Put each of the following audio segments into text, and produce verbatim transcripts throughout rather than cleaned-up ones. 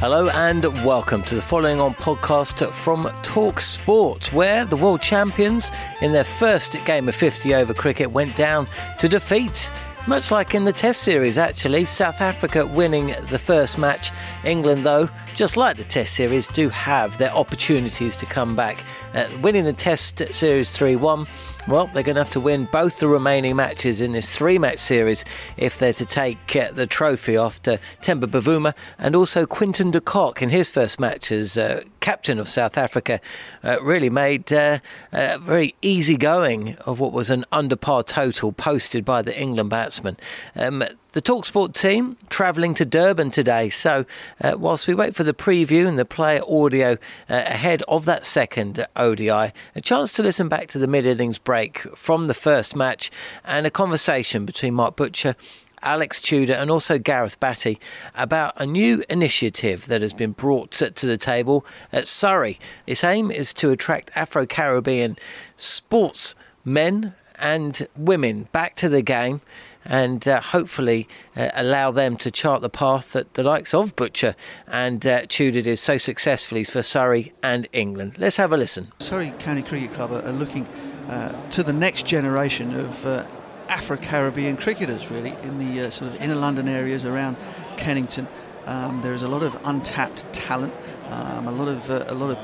Hello and welcome to the following on podcast from Talk Sport, where the world champions in their first game of fifty over cricket went down to defeat. Much like in the Test series, actually, South Africa winning the first match. England, though, just like the Test series, do have their opportunities to come back. Uh, winning the Test series three one, well, they're going to have to win both the remaining matches in this three-match series if they're to take uh, the trophy after Temba Bavuma and also Quinton de Kock in his first match as uh, captain of South Africa. Uh, really made uh, a very easy going of what was an under-par total posted by the England batsman. Um, The TalkSport team travelling to Durban today. So uh, whilst we wait for the preview and the player audio uh, ahead of that second O D I, a chance to listen back to the mid-innings break from the first match and a conversation between Mark Butcher, Alex Tudor and also Gareth Batty about a new initiative that has been brought to the table at Surrey. Its aim is to attract Afro-Caribbean sports men and women back to the game and uh, hopefully uh, allow them to chart the path that the likes of Butcher and uh, Tudor did so successfully for Surrey and England. Let's have a listen. Surrey County Cricket Club are looking uh, to the next generation of uh, Afro-Caribbean cricketers, really, in the uh, sort of inner London areas around Kennington. Um, there is a lot of untapped talent, um, a lot of uh, a lot of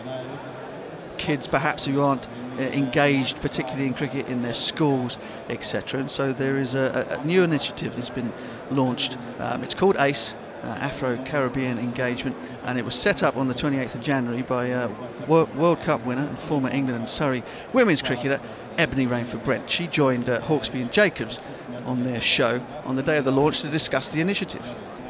kids perhaps who aren't engaged particularly in cricket in their schools, etc. And so there is a, a new initiative that's been launched. Um, it's called ACE, uh, Afro-Caribbean Engagement, and it was set up on the twenty-eighth of January by uh, World Cup winner and former England and Surrey women's cricketer Ebony Rainford-Brent. She joined uh, Hawksby and Jacobs on their show on the day of the launch to discuss the initiative.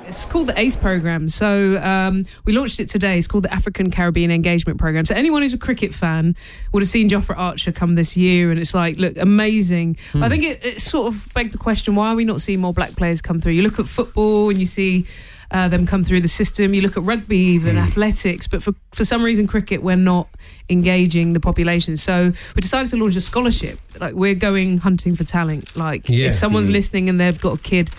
It's called the ACE programme. So um, we launched it today. It's called the African Caribbean Engagement Programme. So anyone who's a cricket fan would have seen Jofra Archer come this year, and it's like, look, amazing. Mm. I think it, it sort of begged the question, why are we not seeing more black players come through? You look at football and you see uh, them come through the system. You look at rugby, even mm. athletics. But for, for some reason, cricket, we're not engaging the population. So we decided to launch a scholarship. Like, we're going hunting for talent. Like, yeah. if someone's mm. listening and they've got a kid,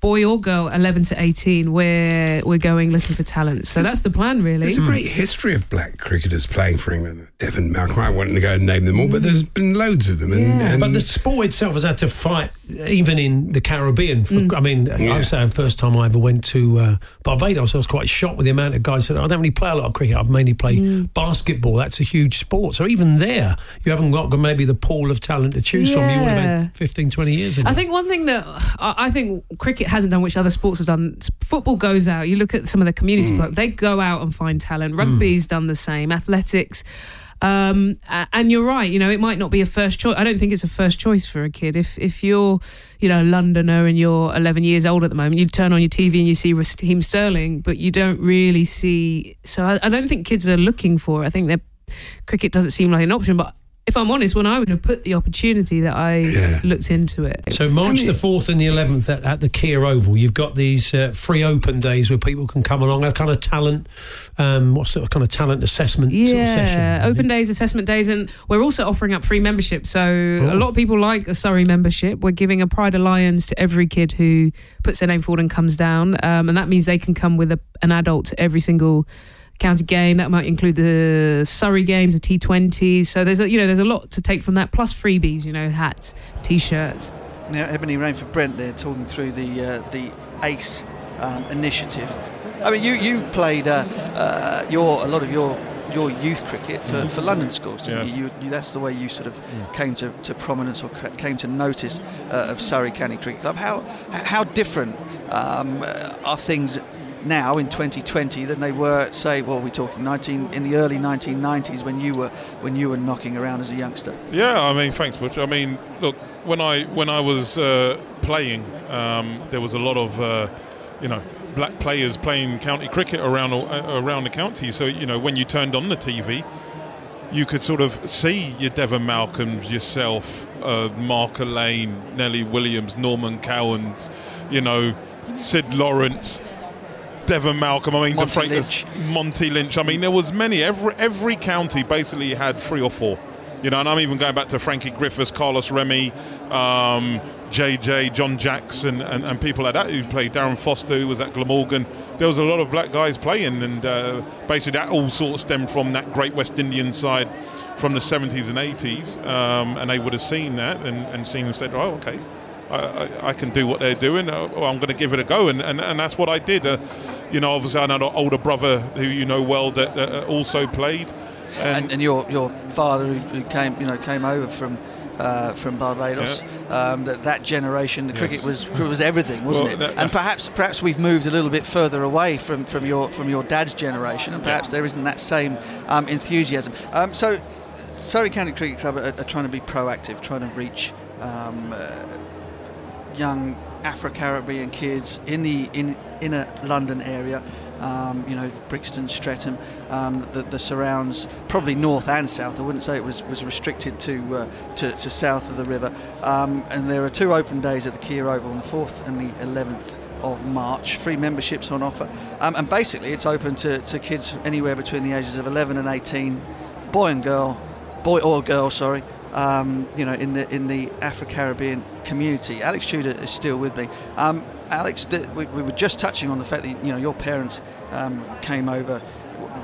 boy or girl, eleven to eighteen, we're, we're going looking for talent. So there's, that's the plan, really. There's a great history of black cricketers playing for England. Devon Malcolm, I wanted to go and name them all, but there's been loads of them. Yeah. And, and but the sport itself has had to fight, even in the Caribbean. For, mm. I mean, yeah. I was saying, first time I ever went to uh, Barbados, I was quite shocked with the amount of guys that said, I don't really play a lot of cricket, I mainly play mm. basketball. That's a huge sport. So even there, you haven't got maybe the pool of talent to choose yeah. from. You would have been fifteen, twenty years ago. I think one thing that I, I think cricket hasn't done, which other sports have done. Football goes out, you look at some of the community mm. clubs, they go out and find talent. Rugby's mm. done the same, athletics. Um, and you're right, you know, it might not be a first choice. I don't think it's a first choice for a kid. If if you're, you know, a Londoner and you're eleven years old at the moment, you turn on your T V and you see Raheem Sterling, but you don't really see... So I, I don't think kids are looking for it. I think cricket doesn't seem like an option, but if I'm honest, when I would have put the opportunity that I yeah. looked into it. So March the fourth and the eleventh at, at the Kia Oval, you've got these uh, free open days where people can come along. A kind of talent, um, what's that kind of talent assessment yeah. sort of session? Yeah, open days, assessment days, and we're also offering up free membership. So oh. a lot of people like a Surrey membership. We're giving a Pride of Lions to every kid who puts their name forward and comes down, um, and that means they can come with a, an adult to every single county game. That might include the Surrey games, the T twenties. So there's a, you know, there's a lot to take from that, plus freebies, you know, hats, T-shirts. Now, Ebony Rainford-Brent there talking through the uh, the ACE um, initiative. I mean, you you played uh, uh, your a lot of your your youth cricket for, mm-hmm. for London schools, didn't yes. you? You, you? That's the way you sort of yeah. came to, to prominence or came to notice uh, of Surrey County Cricket Club. How how different um, are things now in twenty twenty than they were, say, well, we're talking nineteen in the early nineteen nineties when you were when you were knocking around as a youngster? Yeah, I mean, thanks, Butch. I mean, look, when I when I was uh, playing, um, there was a lot of uh, you know black players playing county cricket around uh, around the county. So you know, when you turned on the T V, you could sort of see your Devon Malcolms, yourself, uh, Mark Alleyne, Neil Williams, Norman Cowans, you know, Sid Lawrence, Devon Malcolm, I mean, Monty the Lynch. Monty Lynch. I mean, there was many. Every every county basically had three or four. You know, and I'm even going back to Frankie Griffiths, Carlos Remy, um, J J, John Jackson, and, and people like that who played. Darren Foster, who was at Glamorgan. There was a lot of black guys playing, and uh, basically that all sort of stemmed from that great West Indian side from the seventies and eighties, um, and they would have seen that and, and seen and said, oh, okay, I, I, I can do what they're doing. Uh, well, I'm going to give it a go, and, and, and that's what I did. Uh, you know, obviously, I know an older brother who you know well that uh, also played, and, and, and your your father who came, you know, came over from uh, from Barbados. Yeah. Um, that that generation, the yes. cricket was was everything, wasn't well, it? That, and perhaps perhaps we've moved a little bit further away from, from your from your dad's generation, and perhaps yeah. there isn't that same um, enthusiasm. Um, so, Surrey County Cricket Club are, are trying to be proactive, trying to reach Um, uh, young Afro-Caribbean kids in the in inner London area, um, you know, Brixton, Streatham, um, the, the surrounds, probably north and south. I wouldn't say it was, was restricted to, uh, to to south of the river. Um, and there are two open days at the Kia Oval on the fourth and the eleventh of March. Free memberships on offer. Um, and basically it's open to, to kids anywhere between the ages of eleven and eighteen, boy and girl, boy or girl, sorry. Um, you know, in the in the Afro-Caribbean community. Alex Tudor is still with me. Um, Alex, th- we, we were just touching on the fact that, you know, your parents um, came over.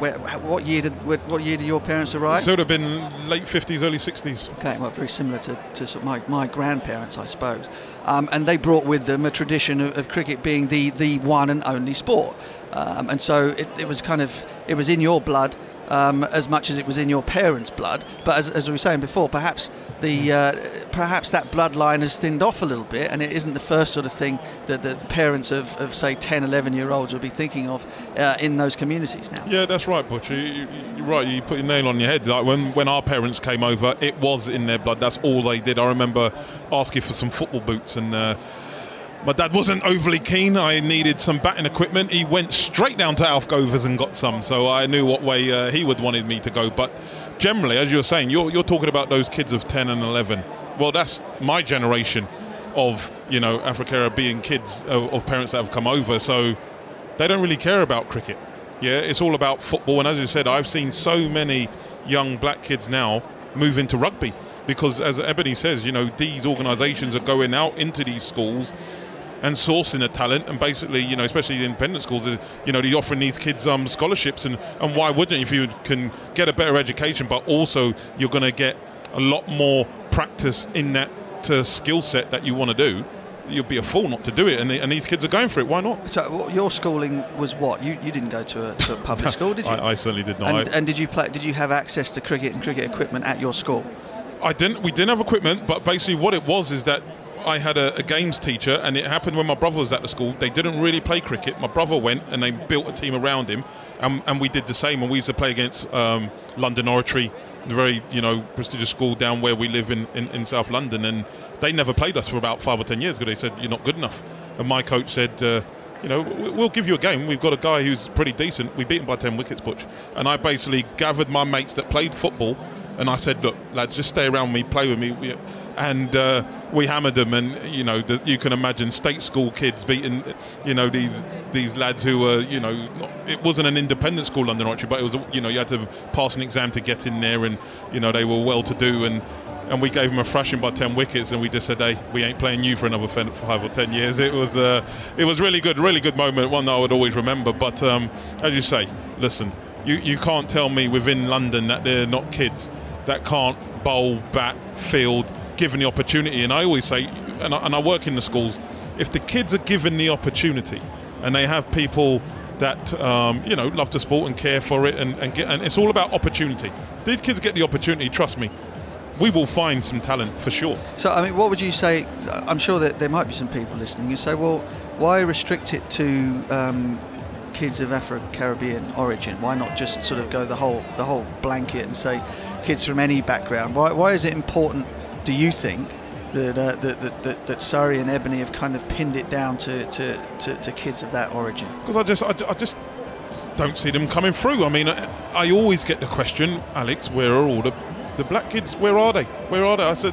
Where, what year did what year did your parents arrive? It would have been late fifties, early sixties. Okay, well, very similar to, to sort of my, my grandparents, I suppose. Um, and they brought with them a tradition of, of cricket being the, the one and only sport. Um, and so it, it was kind of, it was in your blood, Um, as much as it was in your parents' blood, but as, as we were saying before, perhaps the uh, perhaps that bloodline has thinned off a little bit, and it isn't the first sort of thing that the parents of, of say ten, eleven year olds would be thinking of uh, in those communities now. Yeah, that's right, Butch. You, you, you're right. You put your nail on your head. Like when, when our parents came over, it was in their blood. That's all they did. I remember asking for some football boots and. Uh, My dad wasn't overly keen. I needed some batting equipment. He went straight down to Alf Govers and got some, so I knew what way uh, he would wanted me to go. But generally, as you're saying, you're you're talking about those kids of ten and eleven. Well, that's my generation of, you know, Afro-Caribbean kids of, of parents that have come over. So they don't really care about cricket. Yeah, it's all about football. And as you said, I've seen so many young black kids now move into rugby because, as Ebony says, you know, these organisations are going out into these schools and sourcing the talent, and basically, you know, especially the independent schools, you know, they're offering these kids um, scholarships, and, and why wouldn't, if you can get a better education, but also you're going to get a lot more practice in that uh, skill set that you want to do. You'd be a fool not to do it, and, and these kids are going for it. Why not? So your schooling was what? You you didn't go to a, to a public no, school, did you? I, I certainly did not. And, I, and did you play? Did you have access to cricket and cricket equipment at your school? I didn't. We didn't have equipment, but basically what it was is that I had a, a games teacher, and it happened when my brother was at the school. They didn't really play cricket. My brother went, and they built a team around him, and, and we did the same. And we used to play against um, London Oratory, the very, you know, prestigious school down where we live in, in, in South London, and they never played us for about five or ten years because they said, you're not good enough. And my coach said, uh, you know, we'll give you a game. We've got a guy who's pretty decent. We beat him by ten wickets, Butch. And I basically gathered my mates that played football, and I said, look, lads, just stay around me, play with me. And uh, we hammered them, and, you know, the, you can imagine state school kids beating, you know, these these lads who were, you know, not, it wasn't an independent school, London Oratory, but it was, you know, you had to pass an exam to get in there, and, you know, they were well-to-do, and and we gave them a thrashing by ten wickets, and we just said, hey, we ain't playing you for another five or ten years. It was uh, it was really good, really good moment, one that I would always remember. But um, as you say, listen, you, you can't tell me within London that they're not kids that can't bowl, bat, field, given the opportunity. And I always say, and I, and I work in the schools, if the kids are given the opportunity and they have people that um, you know, love the sport and care for it, and, and, get, and it's all about opportunity. If these kids get the opportunity, trust me, we will find some talent for sure. So, I mean, what would you say? I'm sure that there might be some people listening who say, well, why restrict it to um, kids of Afro-Caribbean origin? Why not just sort of go the whole the whole blanket and say kids from any background? Why, why is it important, do you think, that, uh, that, that, that, that Surrey and Ebony have kind of pinned it down to, to, to, to kids of that origin? Because I just, I, I just don't see them coming through. I mean, I, I always get the question, Alex, where are all the... the black kids, where are they? Where are they? I said,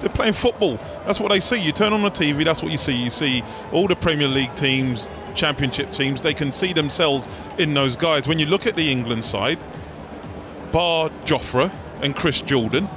they're playing football. That's what they see. You turn on the T V, that's what you see. You see all the Premier League teams, Championship teams. They can see themselves in those guys. When you look at the England side, bar Jofra and Chris Jordan,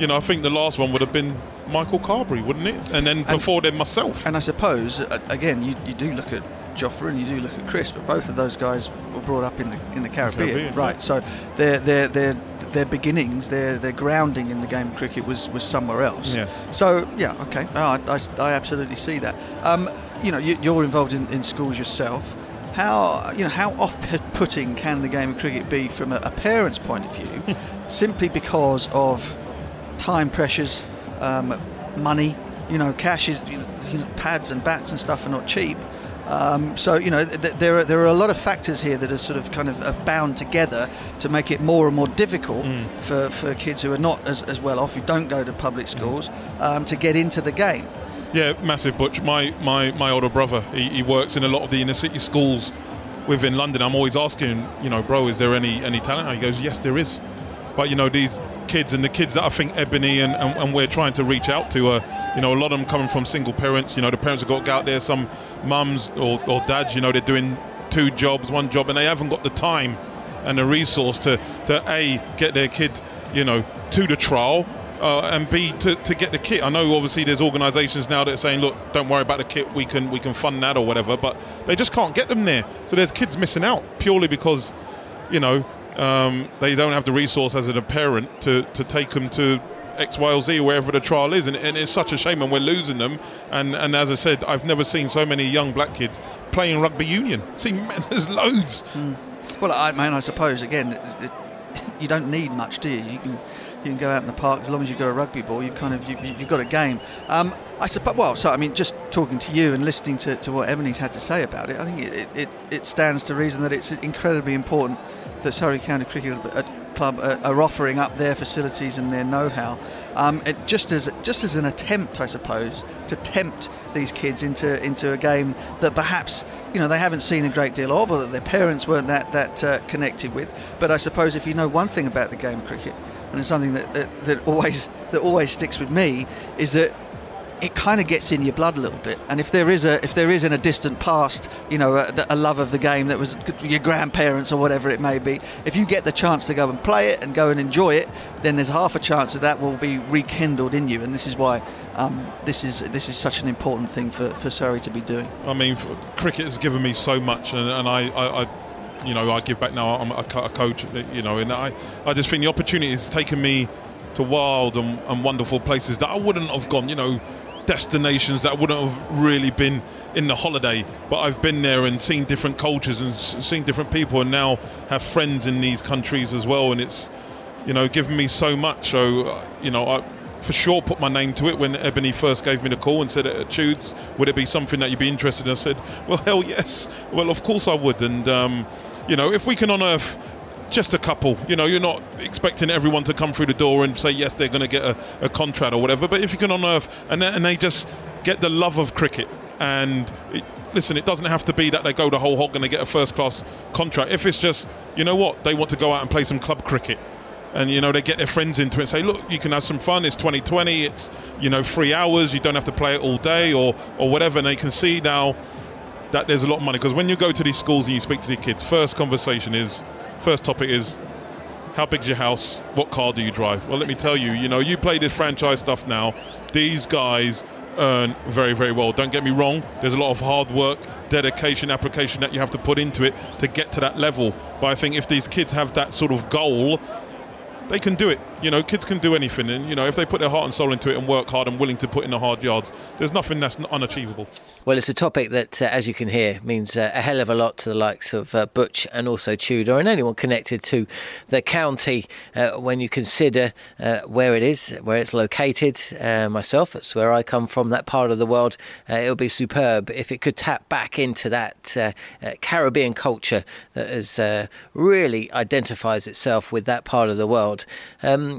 you know, I think the last one would have been Michael Carberry, wouldn't it? And then before and, then myself. And I suppose, again, you, you do look at Jofra and you do look at Chris, but both of those guys were brought up in the in the Caribbean, Caribbean right? Yeah. So they're they're they're their beginnings, their their grounding in the game of cricket was, was somewhere else. Yeah. So, yeah, okay, oh, I, I, I absolutely see that. Um, you know, you, you're involved in, in schools yourself. How, you know, how off-putting can the game of cricket be from a, a parent's point of view, simply because of time pressures, um, money, you know, cash is, you know, pads and bats and stuff are not cheap. Um, so, you know, th- there are there are a lot of factors here that are sort of kind of uh, bound together to make it more and more difficult mm. for, for kids who are not as, as well off, who don't go to public schools, um, to get into the game. Yeah, massive, Butch. My my, my older brother, he, he works in a lot of the inner city schools within London. I'm always asking, you know, bro, is there any, any talent? And he goes, yes, there is. But, you know, these kids and the kids that I think Ebony and, and, and we're trying to reach out to are, you know, a lot of them coming from single parents. You know, the parents have got to go out there. Some mums or, or dads, you know, they're doing two jobs, one job, and they haven't got the time and the resource to, to A, get their kid, you know, to the trial, uh, and B, to, to get the kit. I know, obviously, there's organisations now that are saying, look, don't worry about the kit, we can we can fund that or whatever, but they just can't get them there. So there's kids missing out purely because, you know, Um, they don't have the resource as a parent to, to take them to X, Y or Z, wherever the trial is, and, and it's such a shame, and we're losing them. And, and as I said, I've never seen so many young black kids playing rugby union. See, there's loads. Mm. Well, I mean, I suppose, again, it, it, you don't need much, do you? You can you can go out in the park, as long as you've got a rugby ball, you've kind of you, you've got a game. Um, I suppose. Well, so I mean, just talking to you and listening to, to what Ebony's had to say about it, I think it it, it stands to reason that it's incredibly important that Surrey County Cricket Club are offering up their facilities and their know-how, um, it just as just as an attempt, I suppose, to tempt these kids into into a game that perhaps, you know, they haven't seen a great deal of, or that their parents weren't that that uh, connected with. But I suppose if you know one thing about the game of cricket, and it's something that, that that always that always sticks with me, is that it kind of gets in your blood a little bit. And if there is a if there is in a distant past, you know, a, a love of the game that was your grandparents or whatever it may be, if you get the chance to go and play it and go and enjoy it, then there's half a chance that that will be rekindled in you. And this is why um, this is this is such an important thing for, for Surrey to be doing. I mean, cricket has given me so much, and, and I, I, I you know, I give back now. I'm a coach, you know, and I, I just think the opportunity has taken me to wild and, and wonderful places that I wouldn't have gone, you know, destinations that wouldn't have really been in the holiday, but I've been there and seen different cultures and seen different people, and now have friends in these countries as well, and it's, you know, given me so much. So, you know, I for sure put my name to it when Ebony first gave me the call and said, Tudes, would it be something that you'd be interested in? I said, well, hell yes, well, of course I would. And um you know, if we can unearth just a couple, you know, you're not expecting everyone to come through the door and say, yes, they're going to get a, a contract or whatever. But if you can unearth and, and they just get the love of cricket. And it, listen, it doesn't have to be that they go the whole hog and they get a first-class contract. If it's just, you know what, they want to go out and play some club cricket. And, you know, they get their friends into it and say, look, you can have some fun. It's twenty twenty. It's, you know, three hours. You don't have to play it all day or or whatever. And they can see now that there's a lot of money. Because when you go to these schools and you speak to the kids, first conversation is... First topic is, how big's your house? What car do you drive? Well, let me tell you, you know, you play this franchise stuff now. These guys earn very, very well. Don't get me wrong. There's a lot of hard work, dedication, application that you have to put into it to get to that level. But I think if these kids have that sort of goal, they can do it. You know, kids can do anything. And, you know, if they put their heart and soul into it and work hard and willing to put in the hard yards, there's nothing that's unachievable. Well, it's a topic that, uh, as you can hear, means uh, a hell of a lot to the likes of uh, Butch and also Tudor and anyone connected to the county uh, when you consider uh, where it is, where it's located. Uh, myself, that's where I come from, that part of the world. Uh, it would be superb if it could tap back into that uh, uh, Caribbean culture that has uh, really identifies itself with that part of the world. Um,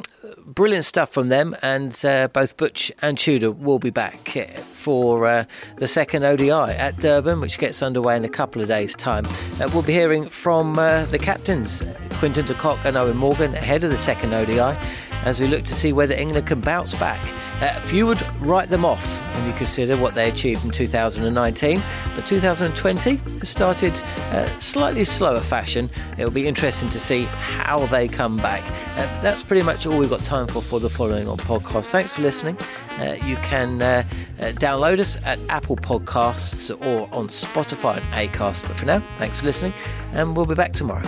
brilliant stuff from them, and uh, both Butch and Tudor will be back for uh, the second O D I at Durban, which gets underway in a couple of days' time. Uh, we'll be hearing from uh, the captains, Quinton de Kock and Owen Morgan, ahead of the second O D I, as we look to see whether England can bounce back. Uh, few would write them off when you consider what they achieved in two thousand nineteen, but two thousand twenty has started uh, slightly slower fashion. It'll be interesting to see how they come back. Uh, that's pretty much all we've got time for for the Following On podcast. Thanks for listening. Uh, you can uh, uh, download us at Apple Podcasts or on Spotify and Acast. But for now, thanks for listening, and we'll be back tomorrow.